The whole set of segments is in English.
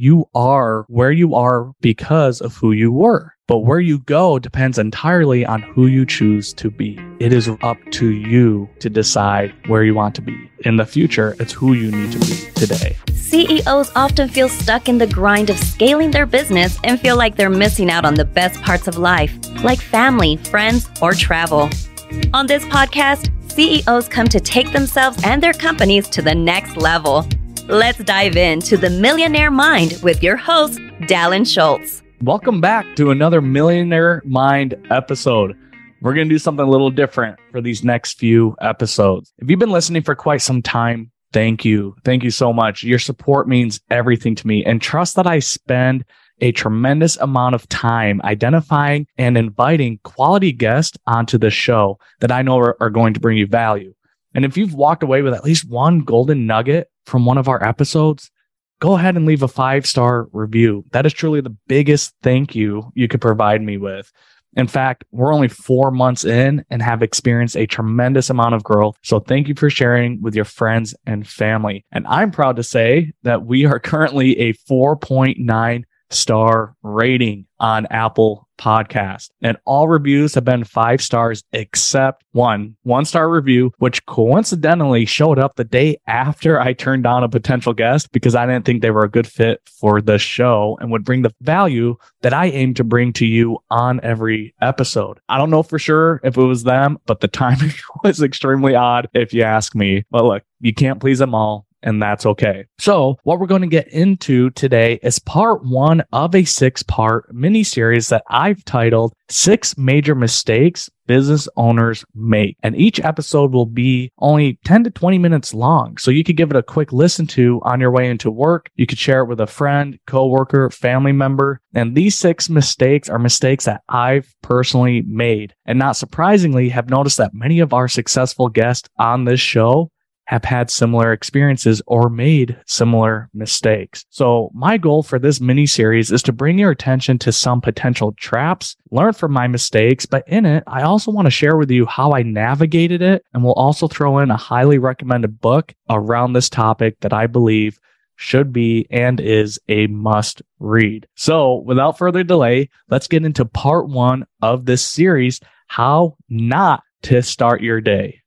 you are where you are because of who you were. But where you go depends entirely on who you choose to be. It is up to you to decide where you want to be. In the future, it's who you need to be today. CEOs often feel stuck in the grind of scaling their business and feel like they're missing out on the best parts of life, like family, friends, or travel. On this podcast, CEOs come to take themselves and their companies to the next level. Let's dive into The Millionaire Mind with your host, Dallin Schultz. Welcome back to another Millionaire Mind episode. We're going to do something a little different for these next few episodes. If you've been listening for quite some time, thank you. Thank you so much. Your support means everything to me, and trust that I spend a tremendous amount of time identifying and inviting quality guests onto the show that I know are going to bring you value. And if you've walked away with at least one golden nugget from one of our episodes, go ahead and leave a 5-star review. That is truly the biggest thank you could provide me with. In fact, we're only 4 months in and have experienced a tremendous amount of growth. So thank you for sharing with your friends and family. And I'm proud to say that we are currently a 4.9-star rating on Apple Podcast. And all reviews have been 5 stars except one-star review, which coincidentally showed up the day after I turned down a potential guest because I didn't think they were a good fit for the show and would bring the value that I aim to bring to you on every episode. I don't know for sure if it was them, but the timing was extremely odd if you ask me. But look, you can't please them all. And that's okay. So what we're going to get into today is part one of a 6-part mini-series that I've titled 6 Major Mistakes Business Owners Make. And each episode will be only 10 to 20 minutes long. So you could give it a quick listen to on your way into work. You could share it with a friend, coworker, family member. And these 6 mistakes are mistakes that I've personally made. And not surprisingly, have noticed that many of our successful guests on this show have had similar experiences or made similar mistakes. So my goal for this mini series is to bring your attention to some potential traps, learn from my mistakes, but in it, I also want to share with you how I navigated it, and we'll also throw in a highly recommended book around this topic that I believe should be and is a must read. So without further delay, let's get into part one of this series, how not to start your day.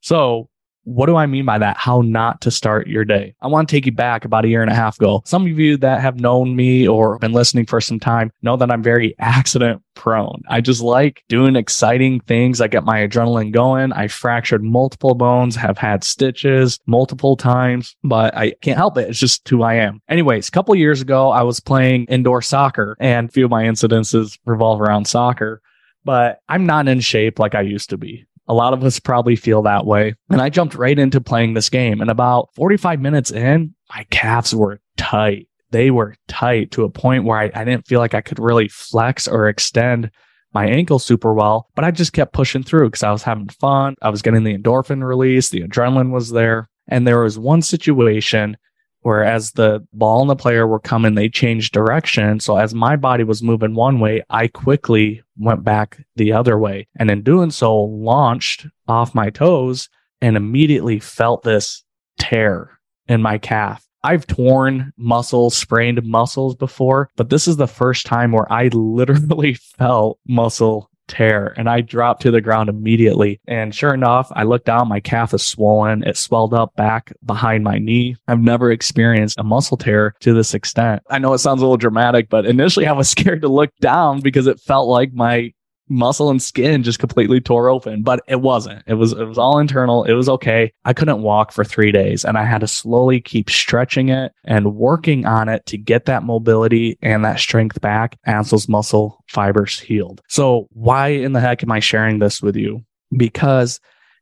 So what do I mean by that? How not to start your day? I want to take you back about 1.5 years ago. Some of you that have known me or been listening for some time know that I'm very accident prone. I just like doing exciting things. I get my adrenaline going. I fractured multiple bones, have had stitches multiple times, but I can't help it. It's just who I am. Anyways, a couple of years ago, I was playing indoor soccer, and a few of my incidences revolve around soccer, but I'm not in shape like I used to be. A lot of us probably feel that way. And I jumped right into playing this game. And about 45 minutes in, my calves were tight. They were tight to a point where I didn't feel like I could really flex or extend my ankle super well. But I just kept pushing through because I was having fun. I was getting the endorphin release. The adrenaline was there. And there was one situation where as the ball and the player were coming, they changed direction. So as my body was moving one way, I quickly went back the other way. And in doing so, launched off my toes and immediately felt this tear in my calf. I've torn muscles, sprained muscles before, but this is the first time where I literally felt muscle tear, and I dropped to the ground immediately. And sure enough, I looked down, my calf is swollen. It swelled up back behind my knee. I've never experienced a muscle tear to this extent. I know it sounds a little dramatic, but initially I was scared to look down because it felt like my muscle and skin just completely tore open, but it wasn't. It was all internal. It was okay. I couldn't walk for 3 days, and I had to slowly keep stretching it and working on it to get that mobility and that strength back as those muscle fibers healed. So why in the heck am I sharing this with you? Because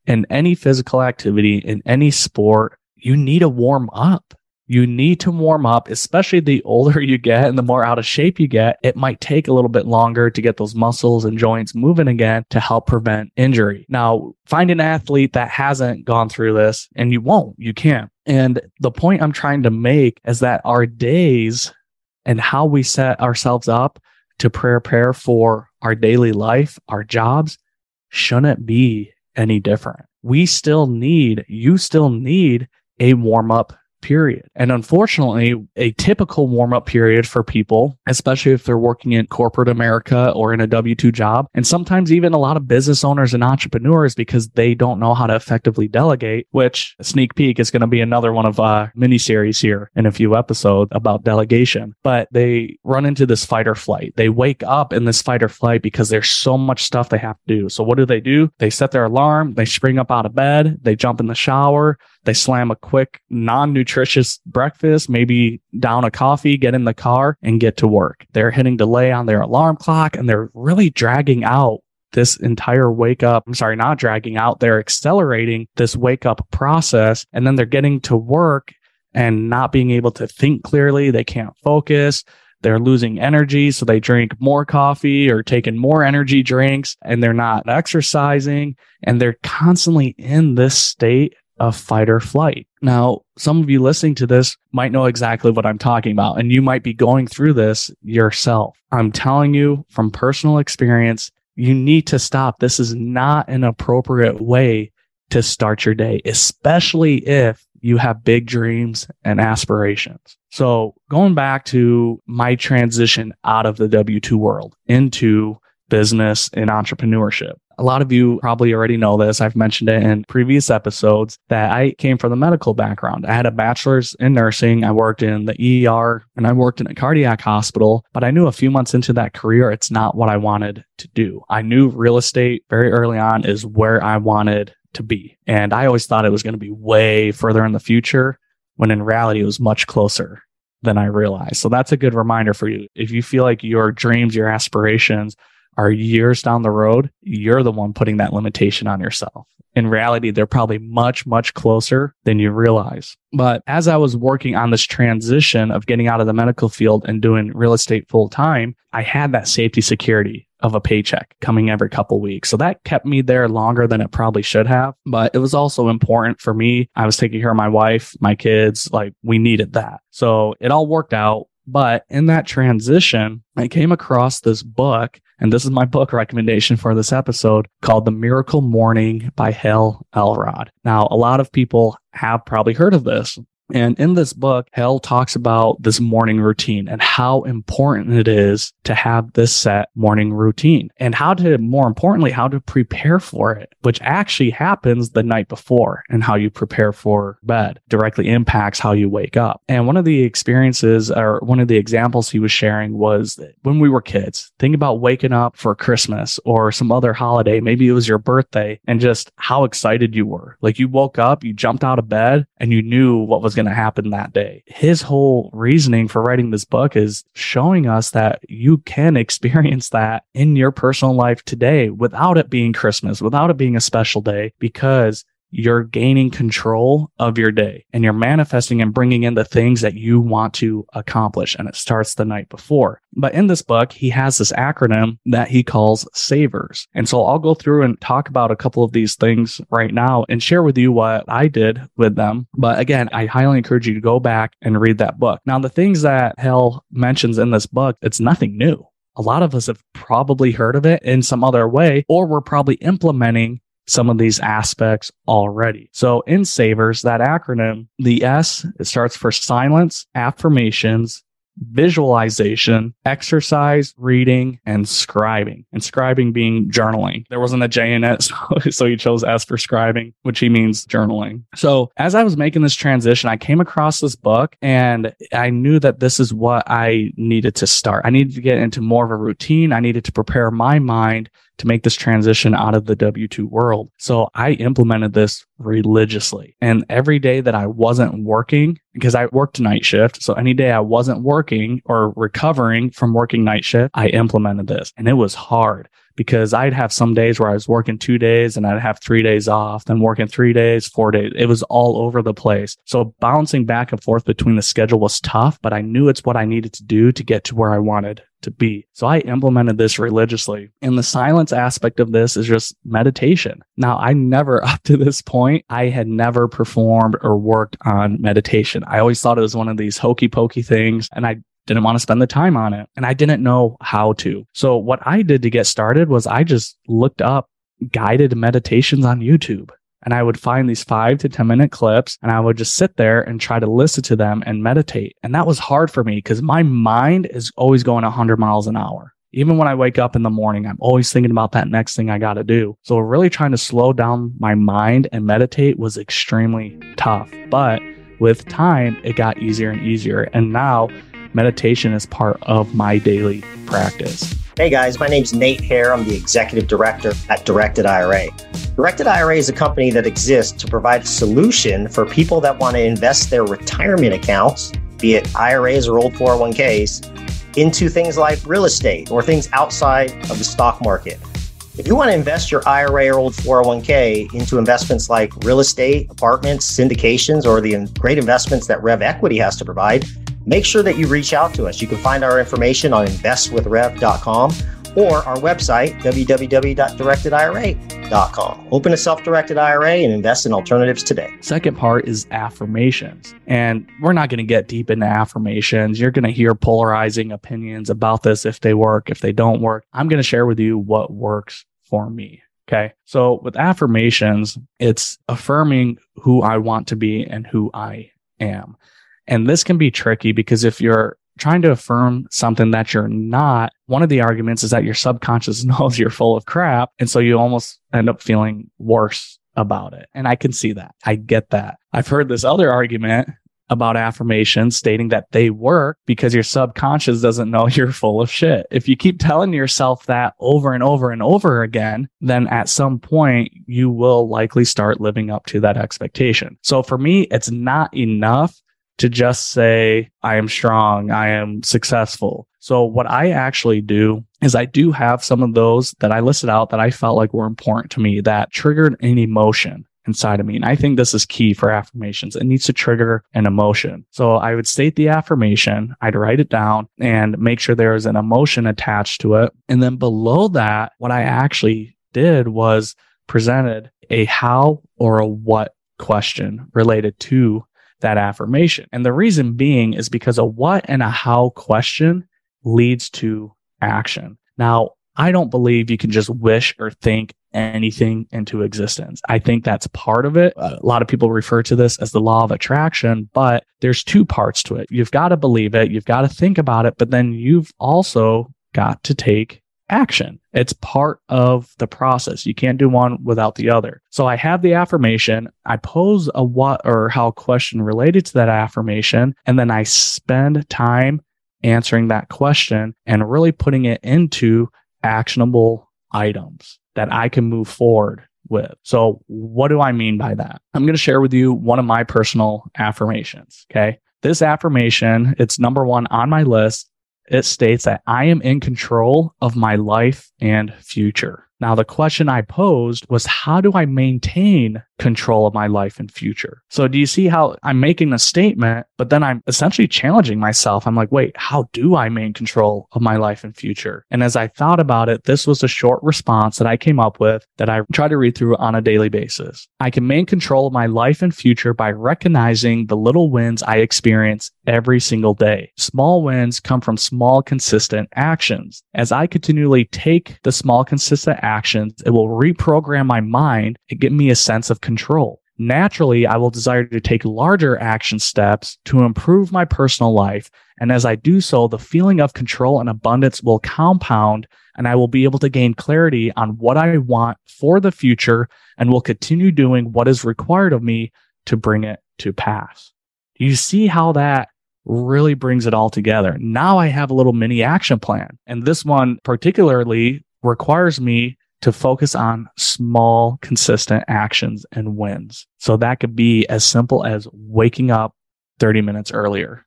in any physical activity, in any sport, you need to warm up. You need to warm up, especially the older you get and the more out of shape you get. It might take a little bit longer to get those muscles and joints moving again to help prevent injury. Now, find an athlete that hasn't gone through this, and you won't. You can't. And the point I'm trying to make is that our days and how we set ourselves up to prepare for our daily life, our jobs, shouldn't be any different. You still need a warm-up period. And unfortunately, a typical warm-up period for people, especially if they're working in corporate America or in a W-2 job, and sometimes even a lot of business owners and entrepreneurs, because they don't know how to effectively delegate, which, sneak peek, is going to be another one of our mini-series here in a few episodes about delegation. But they run into this fight or flight. They wake up in this fight or flight because there's so much stuff they have to do. So what do? They set their alarm, they spring up out of bed, they jump in the shower, they slam a quick non-nutritious breakfast, maybe down a coffee, get in the car, and get to work. They're hitting delay on their alarm clock, and they're really dragging out this entire wake up. I'm sorry, not dragging out. They're accelerating this wake up process, and then they're getting to work and not being able to think clearly. They can't focus. They're losing energy, so they drink more coffee or taking more energy drinks, and they're not exercising, and they're constantly in this state of fight or flight. Now, some of you listening to this might know exactly what I'm talking about, and you might be going through this yourself. I'm telling you from personal experience, you need to stop. This is not an appropriate way to start your day, especially if you have big dreams and aspirations. So going back to my transition out of the W2 world into business and entrepreneurship. A lot of you probably already know this. I've mentioned it in previous episodes that I came from the medical background. I had a bachelor's in nursing. I worked in the ER and I worked in a cardiac hospital, but I knew a few months into that career, it's not what I wanted to do. I knew real estate very early on is where I wanted to be. And I always thought it was going to be way further in the future, when in reality, it was much closer than I realized. So that's a good reminder for you. If you feel like your dreams, your aspirations are years down the road, you're the one putting that limitation on yourself. In reality, they're probably much, much closer than you realize. But as I was working on this transition of getting out of the medical field and doing real estate full time, I had that safety security of a paycheck coming every couple weeks. So that kept me there longer than it probably should have. But it was also important for me. I was taking care of my wife, my kids, like we needed that. So it all worked out. But in that transition, I came across this book, and this is my book recommendation for this episode, called The Miracle Morning by Hal Elrod. Now, a lot of people have probably heard of this. And in this book, Hal talks about this morning routine and how important it is to have this set morning routine and how to, more importantly, how to prepare for it, which actually happens the night before, and how you prepare for bed directly impacts how you wake up. And one of the experiences or one of the examples he was sharing was that when we were kids, think about waking up for Christmas or some other holiday, maybe it was your birthday, and just how excited you were. Like you woke up, you jumped out of bed, and you knew what was going to happen that day. His whole reasoning for writing this book is showing us that you can experience that in your personal life today without it being Christmas, without it being a special day, because you're gaining control of your day and you're manifesting and bringing in the things that you want to accomplish. And it starts the night before. But in this book, he has this acronym that he calls SAVERS. And so I'll go through and talk about a couple of these things right now and share with you what I did with them. But again, I highly encourage you to go back and read that book. Now, the things that Hal mentions in this book, it's nothing new. A lot of us have probably heard of it in some other way, or we're probably implementing some of these aspects already. So in SAVERS, that acronym, the S, it starts for silence, affirmations, visualization, exercise, reading, and scribing. And scribing being journaling. There wasn't a J in it, so he chose S for scribing, which he means journaling. So as I was making this transition, I came across this book and I knew that this is what I needed to start. I needed to get into more of a routine. I needed to prepare my mind to make this transition out of the W2 world. So I implemented this religiously. And every day that I wasn't working, because I worked night shift, so any day I wasn't working or recovering from working night shift, I implemented this. And it was hard because I'd have some days where I was working 2 days and I'd have 3 days off, then working 3 days, 4 days. It was all over the place. So bouncing back and forth between the schedule was tough, but I knew it's what I needed to do to get to where I wanted to be. So I implemented this religiously. And the silence aspect of this is just meditation. Now, I never, up to this point, I had never performed or worked on meditation. I always thought it was one of these hokey pokey things, and I didn't want to spend the time on it. And I didn't know how to. So what I did to get started was I just looked up guided meditations on YouTube. And I would find these 5 to 10 minute clips and I would just sit there and try to listen to them and meditate. And that was hard for me because my mind is always going 100 miles an hour. Even when I wake up in the morning, I'm always thinking about that next thing I got to do. So really trying to slow down my mind and meditate was extremely tough. But with time, it got easier and easier. And now meditation is part of my daily practice. Hey guys, my name's Nate Hare. I'm the executive director at Directed IRA. Directed IRA is a company that exists to provide a solution for people that want to invest their retirement accounts, be it IRAs or old 401ks, into things like real estate or things outside of the stock market. If you want to invest your IRA or old 401k into investments like real estate, apartments, syndications, or the great investments that RevEquity has to provide, make sure that you reach out to us. You can find our information on investwithrev.com or our website, www.directedira.com. Open a self-directed IRA and invest in alternatives today. Second part is affirmations. And we're not going to get deep into affirmations. You're going to hear polarizing opinions about this, if they work, if they don't work. I'm going to share with you what works for me. Okay. So with affirmations, it's affirming who I want to be and who I am. And this can be tricky because if you're trying to affirm something that you're not, one of the arguments is that your subconscious knows you're full of crap. And so you almost end up feeling worse about it. And I can see that. I get that. I've heard this other argument about affirmations stating that they work because your subconscious doesn't know you're full of shit. If you keep telling yourself that over and over and over again, then at some point you will likely start living up to that expectation. So for me, it's not enough to just say, I am strong, I am successful. So what I actually do is I do have some of those that I listed out that I felt like were important to me that triggered an emotion inside of me. And I think this is key for affirmations. It needs to trigger an emotion. So I would state the affirmation, I'd write it down and make sure there is an emotion attached to it. And then below that, what I actually did was presented a how or a what question related to that affirmation. And the reason being is because a what and a how question leads to action. Now, I don't believe you can just wish or think anything into existence. I think that's part of it. A lot of people refer to this as the law of attraction, but there's two parts to it. You've got to believe it, you've got to think about it, but then you've also got to take action. It's part of the process. You can't do one without the other. So I have the affirmation, I pose a what or how question related to that affirmation, and then I spend time answering that question and really putting it into actionable items that I can move forward with. So what do I mean by that? I'm going to share with you one of my personal affirmations. Okay. This affirmation, it's number one on my list. It states that I am in control of my life and future. Now, the question I posed was, how do I maintain control of my life and future? So do you see how I'm making a statement, but then I'm essentially challenging myself? I'm like, wait, how do I maintain control of my life and future? And as I thought about it, this was a short response that I came up with that I try to read through on a daily basis. I can maintain control of my life and future by recognizing the little wins I experience every single day. Small wins come from small, consistent actions. As I continually take the small, consistent actions, it will reprogram my mind and give me a sense of control. Naturally, I will desire to take larger action steps to improve my personal life. And as I do so, the feeling of control and abundance will compound, and I will be able to gain clarity on what I want for the future and will continue doing what is required of me to bring it to pass. You see how that really brings it all together. Now I have a little mini action plan. And this one particularly requires me to focus on small, consistent actions and wins. So that could be as simple as waking up 30 minutes earlier.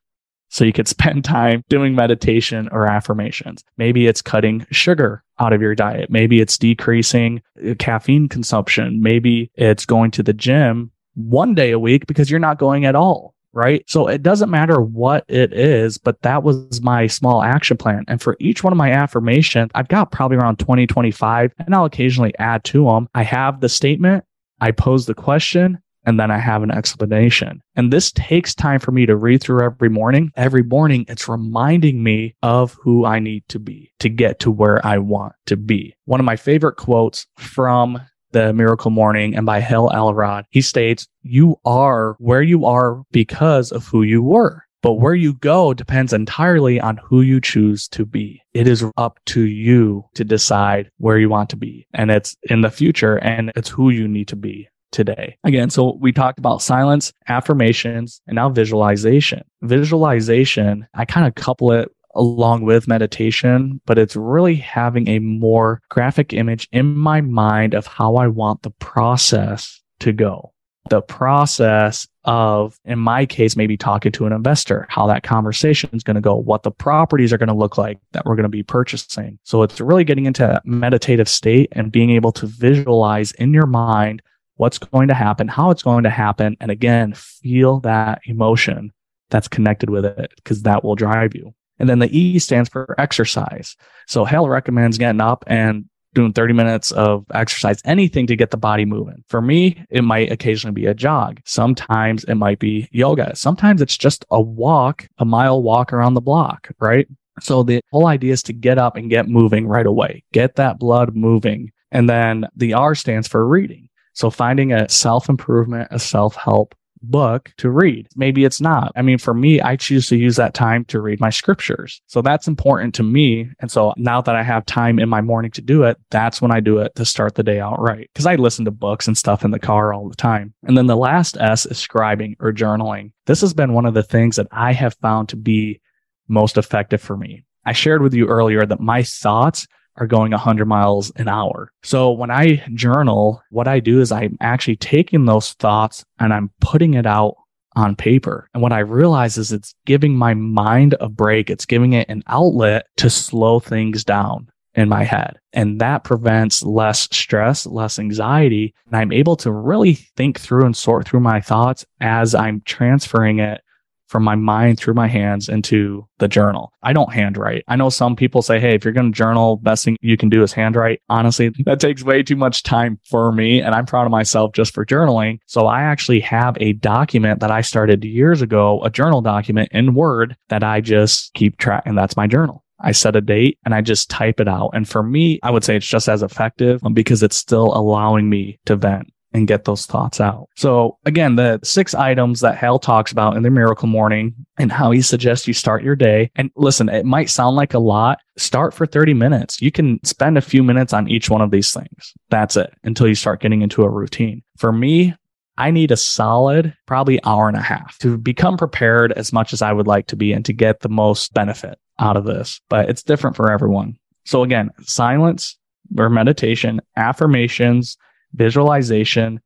So you could spend time doing meditation or affirmations. Maybe it's cutting sugar out of your diet. Maybe it's decreasing caffeine consumption. Maybe it's going to the gym one day a week because you're not going at all, right? So it doesn't matter what it is, but that was my small action plan. And for each one of my affirmations, I've got probably around 20, 25, and I'll occasionally add to them. I have the statement, I pose the question, and then I have an explanation. And this takes time for me to read through every morning. Every morning, it's reminding me of who I need to be to get to where I want to be. One of my favorite quotes from The Miracle Morning, and by Hal Elrod. He states, you are where you are because of who you were, but where you go depends entirely on who you choose to be. It is up to you to decide where you want to be, and it's in the future, and it's who you need to be today. Again, so we talked about silence, affirmations, and now visualization. Visualization, I kind of couple it along with meditation, but it's really having a more graphic image in my mind of how I want the process to go. The process of, in my case, maybe talking to an investor, how that conversation is going to go, what the properties are going to look like that we're going to be purchasing. So it's really getting into that meditative state and being able to visualize in your mind what's going to happen, how it's going to happen, and again, feel that emotion that's connected with it, because that will drive you. And then the E stands for exercise. So Hal recommends getting up and doing 30 minutes of exercise, anything to get the body moving. For me, it might occasionally be a jog. Sometimes it might be yoga. Sometimes it's just a walk, a mile walk around the block, right? So the whole idea is to get up and get moving right away. Get that blood moving. And then the R stands for reading. So finding a self-improvement, a self-help book to read. Maybe it's not. I mean, for me, I choose to use that time to read my scriptures. So that's important to me. And so now that I have time in my morning to do it, that's when I do it to start the day out right. Because I listen to books and stuff in the car all the time. And then the last S is scribing or journaling. This has been one of the things that I have found to be most effective for me. I shared with you earlier that my thoughts are going 100 miles an hour. So when I journal, what I do is I'm actually taking those thoughts and I'm putting it out on paper. And what I realize is it's giving my mind a break. It's giving it an outlet to slow things down in my head. And that prevents less stress, less anxiety. And I'm able to really think through and sort through my thoughts as I'm transferring it from my mind through my hands into the journal. I don't handwrite. I know some people say, hey, if you're going to journal, best thing you can do is handwrite. Honestly, that takes way too much time for me. And I'm proud of myself just for journaling. So I actually have a document that I started years ago, a journal document in Word that I just keep track. And that's my journal. I set a date and I just type it out. And for me, I would say it's just as effective because it's still allowing me to vent and get those thoughts out. So again, the 6 items that Hal talks about in The Miracle Morning and how he suggests you start your day. And listen, it might sound like a lot. Start for 30 minutes. You can spend a few minutes on each one of these things. That's it, until you start getting into a routine. For me, I need a solid, probably hour and a half to become prepared as much as I would like to be and to get the most benefit out of this. But it's different for everyone. So again, silence or meditation, affirmations, visualization,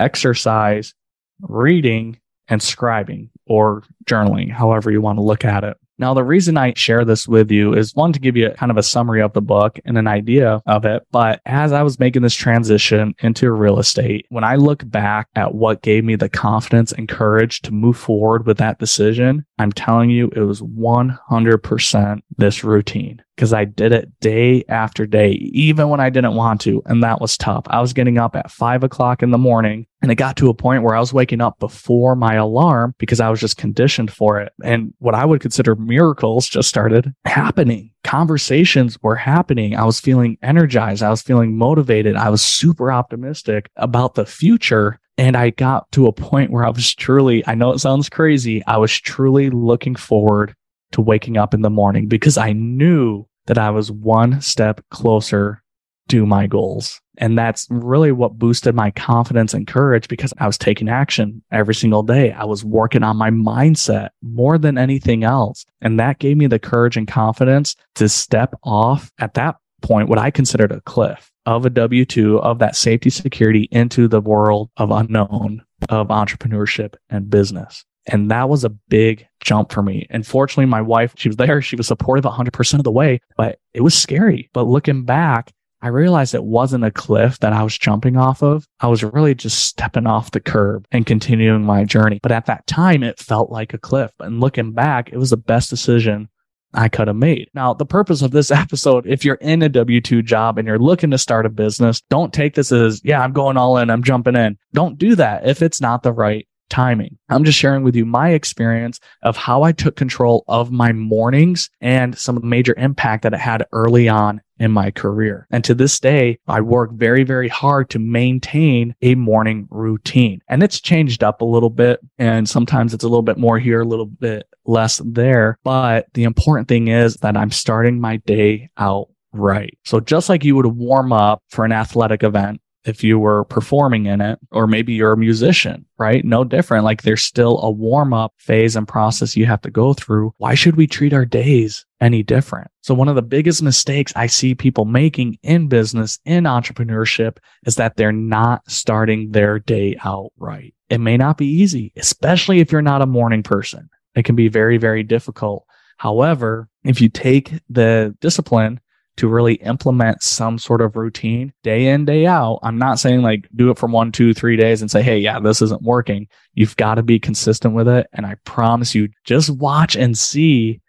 exercise, reading, and scribing or journaling, however you want to look at it. Now, the reason I share this with you is one, to give you a kind of a summary of the book and an idea of it. But as I was making this transition into real estate, when I look back at what gave me the confidence and courage to move forward with that decision, I'm telling you, it was 100% this routine, because I did it day after day, even when I didn't want to. And that was tough. I was getting up at 5 o'clock in the morning, and it got to a point where I was waking up before my alarm because I was just conditioned for it. And what I would consider miracles just started happening. Conversations were happening. I was feeling energized. I was feeling motivated. I was super optimistic about the future. And I got to a point where I was truly, I know it sounds crazy, I was truly looking forward to waking up in the morning because I knew that I was one step closer to my goals. And that's really what boosted my confidence and courage, because I was taking action every single day. I was working on my mindset more than anything else. And that gave me the courage and confidence to step off at that point, what I considered a cliff of a W2, of that safety security, into the world of unknown, of entrepreneurship and business. And that was a big jump for me. And fortunately, my wife, she was there. She was supportive 100% of the way, but it was scary. But looking back, I realized it wasn't a cliff that I was jumping off of. I was really just stepping off the curb and continuing my journey. But at that time, it felt like a cliff. And looking back, it was the best decision I could have made. Now, the purpose of this episode, if you're in a W2 job and you're looking to start a business, don't take this as, yeah, I'm going all in, I'm jumping in. Don't do that if it's not the right timing. I'm just sharing with you my experience of how I took control of my mornings and some of the major impact that it had early on in my career. And to this day, I work very, very hard to maintain a morning routine. And it's changed up a little bit. And sometimes it's a little bit more here, a little bit less there. But the important thing is that I'm starting my day out right. So just like you would warm up for an athletic event, if you were performing in it, or maybe you're a musician, right? No different. Like there's still a warm-up phase and process you have to go through. Why should we treat our days any different? So one of the biggest mistakes I see people making in business, in entrepreneurship, is that they're not starting their day out right. It may not be easy, especially if you're not a morning person. It can be very, very difficult. However, if you take the discipline to really implement some sort of routine day in, day out. I'm not saying like do it for 1, 2, 3 days and say, hey, yeah, this isn't working. You've got to be consistent with it. And I promise you, just watch and see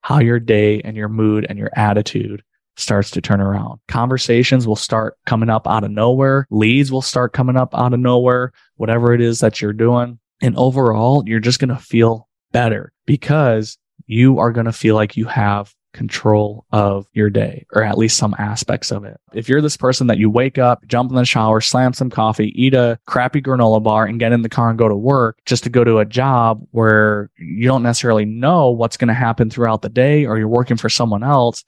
how your day and your mood and your attitude starts to turn around. Conversations will start coming up out of nowhere. Leads will start coming up out of nowhere, whatever it is that you're doing. And overall, you're just going to feel better because you are going to feel like you have control of your day, or at least some aspects of it. If you're this person that you wake up, jump in the shower, slam some coffee, eat a crappy granola bar, and get in the car and go to work just to go to a job where you don't necessarily know what's going to happen throughout the day, or you're working for someone else,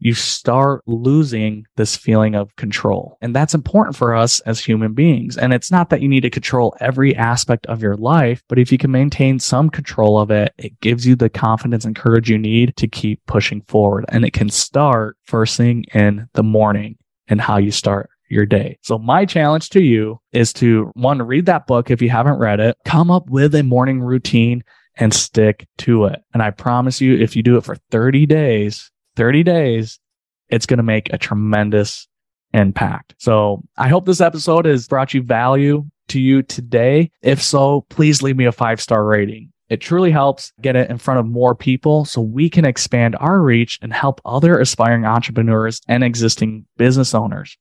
you start losing this feeling of control. And that's important for us as human beings. And it's not that you need to control every aspect of your life, but if you can maintain some control of it, it gives you the confidence and courage you need to keep pushing forward. And it can start first thing in the morning and how you start your day. So my challenge to you is to, one, read that book if you haven't read it, come up with a morning routine and stick to it. And I promise you, if you do it for 30 days, it's going to make a tremendous impact. So I hope this episode has brought you value to you today. If so, please leave me a 5-star rating. It truly helps get it in front of more people so we can expand our reach and help other aspiring entrepreneurs and existing business owners.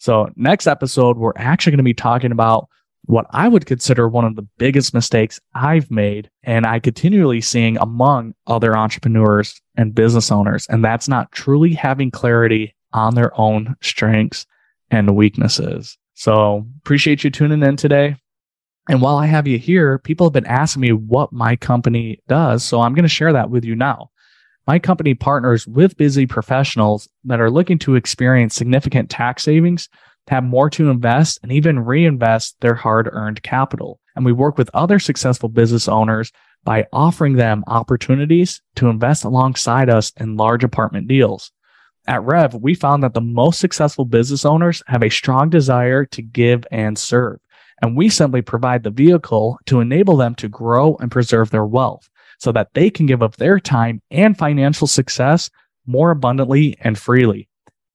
So next episode, we're actually going to be talking about what I would consider one of the biggest mistakes I've made and I continually seeing among other entrepreneurs and business owners. And that's not truly having clarity on their own strengths and weaknesses. So appreciate you tuning in today. And while I have you here, people have been asking me what my company does. So I'm going to share that with you now. My company partners with busy professionals that are looking to experience significant tax savings, have more to invest, and even reinvest their hard-earned capital. And we work with other successful business owners by offering them opportunities to invest alongside us in large apartment deals. At Rev, we found that the most successful business owners have a strong desire to give and serve. And we simply provide the vehicle to enable them to grow and preserve their wealth so that they can give up their time and financial success more abundantly and freely.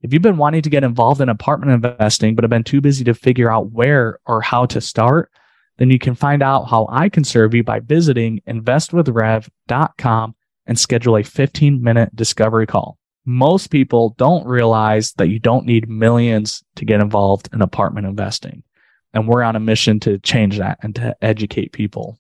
If you've been wanting to get involved in apartment investing, but have been too busy to figure out where or how to start, then you can find out how I can serve you by visiting investwithrev.com and schedule a 15-minute discovery call. Most people don't realize that you don't need millions to get involved in apartment investing. And we're on a mission to change that and to educate people.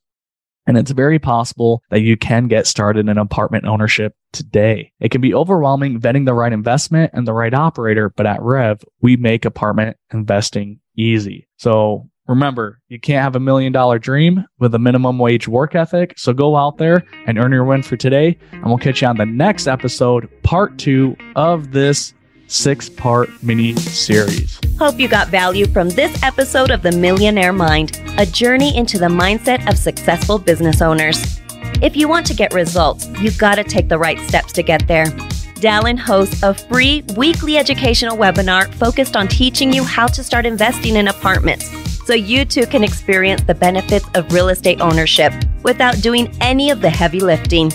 And it's very possible that you can get started in apartment ownership today. It can be overwhelming vetting the right investment and the right operator, but at Rev, we make apartment investing easy. So remember, you can't have $1 million dream with a minimum wage work ethic. So go out there and earn your win for today. And we'll catch you on the next episode, part 2 of this 6-part mini series. Hope you got value from this episode of The Millionaire Mind, a journey into the mindset of successful business owners. If you want to get results, you've got to take the right steps to get there. Dallin hosts a free weekly educational webinar focused on teaching you how to start investing in apartments so you too can experience the benefits of real estate ownership without doing any of the heavy lifting.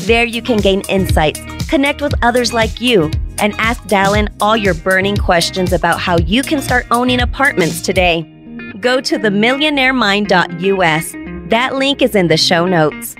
There you can gain insights, connect with others like you, and ask Dallin all your burning questions about how you can start owning apartments today. Go to themillionairemind.us. That link is in the show notes.